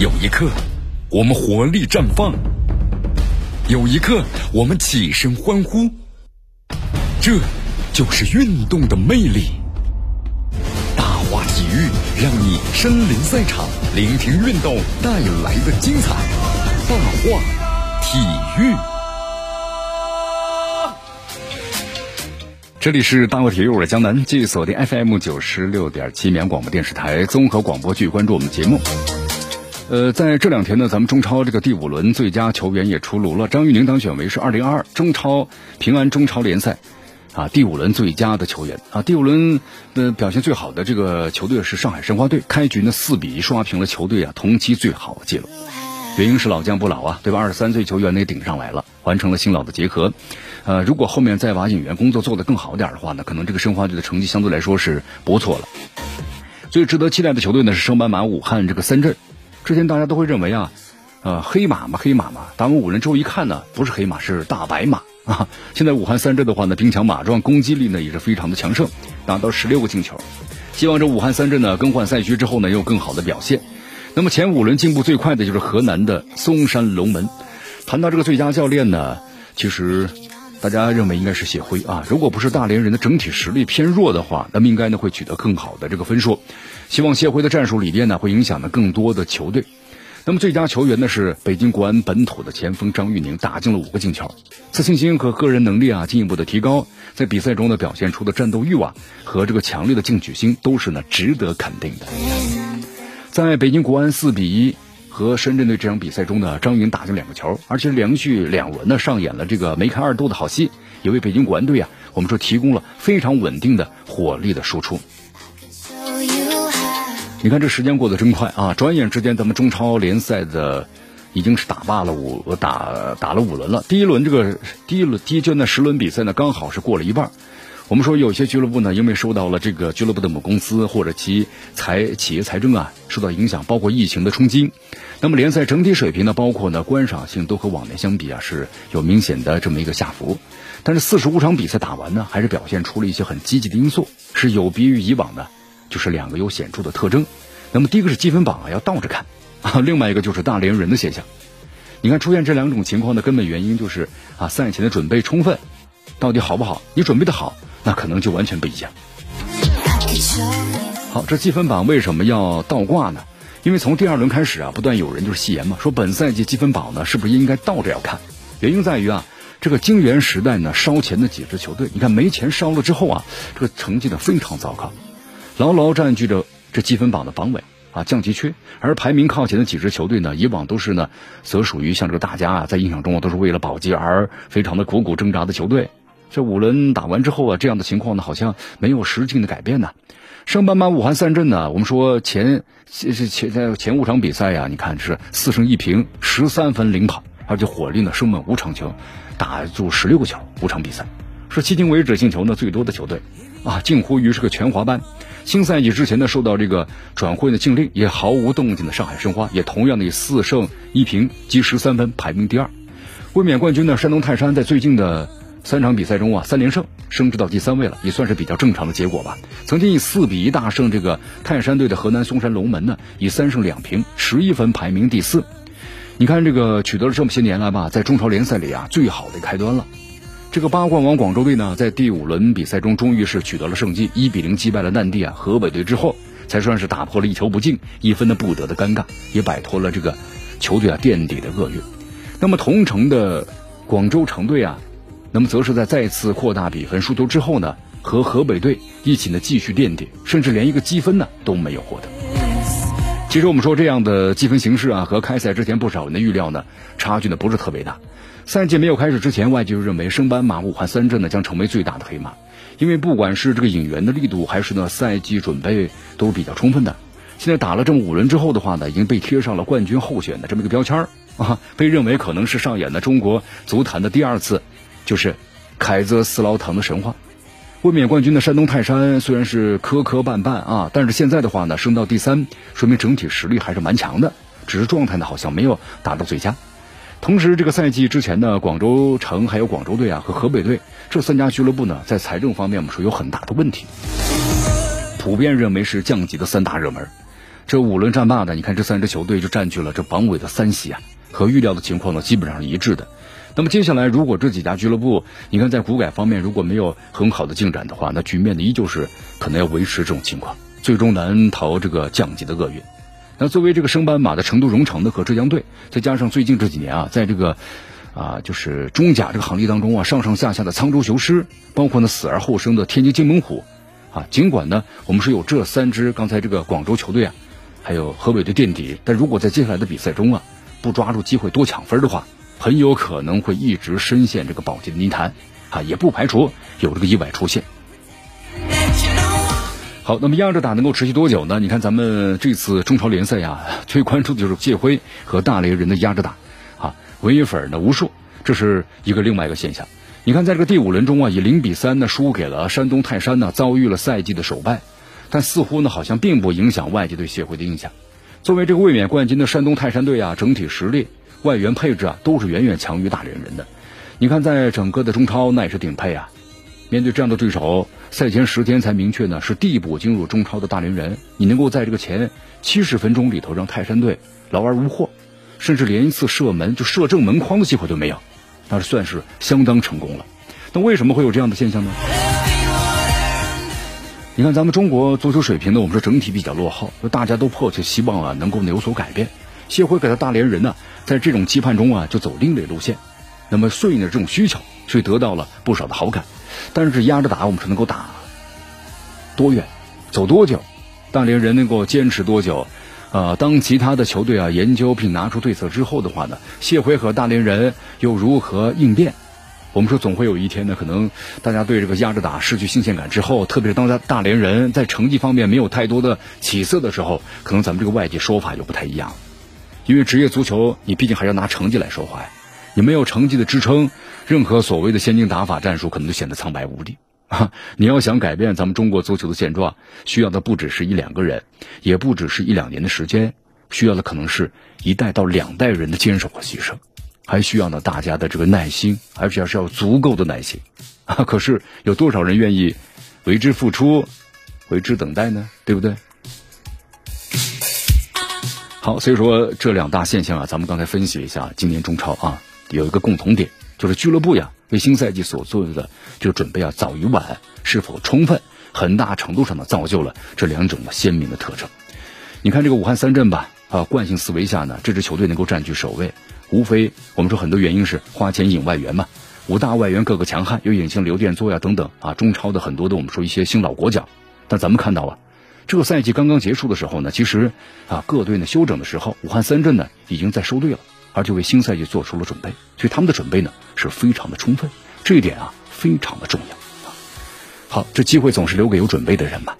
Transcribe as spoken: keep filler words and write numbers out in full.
有一刻，我们活力绽放；有一刻，我们起身欢呼。这就是运动的魅力。大话体育让你身临赛场，聆听运动带来的精彩。大话体育。这里是大话体育，我是江南，继续锁定 F M 九十六点七绵阳广播电视台综合广播剧，关注我们节目。呃，在这两天呢，咱们中超这个第五轮最佳球员也出炉了，张玉宁当选为是二零二二中超平安中超联赛啊第五轮最佳的球员啊。第五轮的表现最好的这个球队是上海申花队，开局呢四比一刷平了球队啊同期最好的记录。原因是老将不老啊，对吧？二十三岁球员那顶上来了，完成了新老的结合。呃，如果后面再把引援工作做得更好点的话呢，可能这个申花队的成绩相对来说是不错了。最值得期待的球队呢是升班马武汉这个三镇。之前大家都会认为啊，呃，黑马嘛，黑马嘛，打完五轮之后一看呢，不是黑马是大白马啊。现在武汉三镇的话呢，兵强马壮，攻击力呢也是非常的强盛，拿到十六个进球。希望这武汉三镇呢更换赛区之后呢，有更好的表现。那么前五轮进步最快的就是河南的嵩山龙门。谈到这个最佳教练呢，其实大家认为应该是谢晖啊。如果不是大连人的整体实力偏弱的话，那么应该呢会取得更好的这个分数。希望谢晖的战术理念呢会影响呢更多的球队。那么最佳球员呢是北京国安本土的前锋张玉宁，打进了五个进球。自信心和个人能力啊进一步的提高，在比赛中呢表现出的战斗欲望和这个强烈的进取心都是呢值得肯定的。在北京国安四比一和深圳队这场比赛中呢，张玉宁打进两个球，而且连续两轮呢上演了这个梅开二度的好戏，也为北京国安队啊，我们说提供了非常稳定的火力的输出。你看这时间过得真快啊，转眼之间咱们中超联赛的已经是打罢了五打打了五轮了。第一轮这个第一轮第一圈的十轮比赛呢，刚好是过了一半。我们说有些俱乐部呢，因为受到了这个俱乐部的母公司或者其财企业财政啊受到影响，包括疫情的冲击，那么联赛整体水平呢，包括呢观赏性都和往年相比啊是有明显的这么一个下浮。但是四十五场比赛打完呢，还是表现出了一些很积极的因素，是有别于以往的，就是两个有显著的特征。那么第一个是积分榜啊要倒着看啊，另外一个就是大连人的现象。你看出现这两种情况的根本原因就是啊赛前的准备充分到底好不好？你准备的好，那可能就完全不一样。好，这积分榜为什么要倒挂呢？因为从第二轮开始啊，不断有人就是戏言嘛，说本赛季积分榜呢是不是应该倒着要看？原因在于啊，这个金元时代呢烧钱的几支球队，你看没钱烧了之后啊，这个成绩呢非常糟糕，牢牢占据着这积分榜的榜尾啊降级区。而排名靠前的几支球队呢，以往都是呢则属于像这个大家啊在印象中啊都是为了保级而非常的苦苦挣扎的球队。这五轮打完之后啊，这样的情况呢，好像没有实际的改变呢。升班马武汉三镇呢，我们说前是前前五场比赛呀、啊，你看是四胜一平，十三分领跑，而且火力呢升满五场球，打入十六个球，五场比赛是迄今为止进球呢最多的球队啊，近乎于是个全华班。新赛季之前呢，受到这个转会的禁令，也毫无动静的上海申花，也同样的以四胜一平积十三分排名第二。卫冕冠军呢，山东泰山在最近的三场比赛中啊，三连胜升至到第三位了，也算是比较正常的结果吧。曾经以四比一大胜这个泰山队的河南嵩山龙门呢，以三胜两平十一分排名第四。你看这个取得了这么些年来吧，在中超联赛里啊，最好的开端了。这个八冠王广州队呢，在第五轮比赛中终于是取得了胜绩，一比零击败了难敌啊河北队之后，才算是打破了一球不进、一分的不得的尴尬，也摆脱了这个球队啊垫底的厄运。那么同城的广州城队啊。那么则是在再次扩大比分输球之后呢，和河北队一起呢继续垫底，甚至连一个积分呢都没有获得。其实我们说这样的积分形势啊，和开赛之前不少人的预料呢差距呢不是特别大。赛季没有开始之前，外界就认为升班马武汉三镇呢将成为最大的黑马，因为不管是这个引援的力度，还是呢赛季准备都比较充分的。现在打了这么五轮之后的话呢，已经被贴上了冠军候选的这么一个标签啊，被认为可能是上演了中国足坛的第二次。就是凯泽斯劳滕的神话。卫冕冠军的山东泰山虽然是磕磕绊绊啊，但是现在的话呢升到第三，说明整体实力还是蛮强的，只是状态呢好像没有达到最佳。同时这个赛季之前呢，广州城还有广州队啊和河北队这三家俱乐部呢，在财政方面我们说有很大的问题，普遍认为是降级的三大热门。这五轮战罢呢，你看这三支球队就占据了这榜尾的三席啊，和预料的情况呢基本上是一致的。那么接下来如果这几家俱乐部你看在股改方面如果没有很好的进展的话，那局面呢依旧是可能要维持这种情况，最终难逃这个降级的厄运。那作为这个升班马的成都蓉城呢和浙江队，再加上最近这几年啊在这个啊就是中甲这个行列当中啊上上下下的沧州雄狮，包括呢死而后生的天津金门虎啊，尽管呢我们是有这三支刚才这个广州球队啊还有河北队垫底，但如果在接下来的比赛中啊不抓住机会多抢分的话，很有可能会一直深陷这个保级的泥潭啊，也不排除有这个意外出现。好，那么压着打能够持续多久呢？你看咱们这次中超联赛啊最关注的就是界辉和大连人的压着打啊，文艺粉呢无数，这是一个另外一个现象。你看在这个第五轮中啊以零比三呢输给了山东泰山呢，遭遇了赛季的首败，但似乎呢好像并不影响外界对界辉的印象。作为这个卫冕冠军的山东泰山队啊，整体实力外援配置啊都是远远强于大连人的。你看在整个的中超那也是顶配啊，面对这样的对手，赛前十天才明确呢是递补进入中超的大连人，你能够在这个前七十分钟里头让泰山队劳而无获，甚至连一次射门就射正门框的机会都没有，那算是相当成功了。那为什么会有这样的现象呢？你看咱们中国足球水平呢，我们说整体比较落后，大家都迫切希望啊能够有所改变。谢辉给他大连人呢、啊，在这种期盼中啊，就走另类路线，那么顺应了这种需求，所以得到了不少的好感。但是压着打，我们是能够打多远，走多久，大连人能够坚持多久？呃，当其他的球队啊研究并拿出对策之后的话呢，谢辉和大连人又如何应变？我们说总会有一天呢，可能大家对这个压着打失去新鲜感之后，特别是当大大连人在成绩方面没有太多的起色的时候，可能咱们这个外界说法就不太一样了。因为职业足球你毕竟还要拿成绩来说话呀，你没有成绩的支撑，任何所谓的先进打法战术可能就显得苍白无力啊！你要想改变咱们中国足球的现状，需要的不只是一两个人，也不只是一两年的时间，需要的可能是一代到两代人的坚守和牺牲，还需要呢大家的这个耐心，而且是要足够的耐心啊！可是有多少人愿意为之付出，为之等待呢？对不对？好，所以说这两大现象啊，咱们刚才分析一下，今年中超啊有一个共同点，就是俱乐部呀为新赛季所做的这个准备啊早与晚是否充分，很大程度上呢造就了这两种的鲜明的特征。你看这个武汉三镇吧啊，惯性思维下呢这支球队能够占据首位，无非我们说很多原因是花钱引外援嘛，五大外援各个强悍，有引进刘殿座呀等等啊，中超的很多的我们说一些新老国脚。但咱们看到啊这个赛季刚刚结束的时候呢，其实啊各队呢休整的时候，武汉三镇呢已经在收队了，而且为新赛季做出了准备，所以他们的准备呢是非常的充分，这一点啊非常的重要。好，这机会总是留给有准备的人嘛。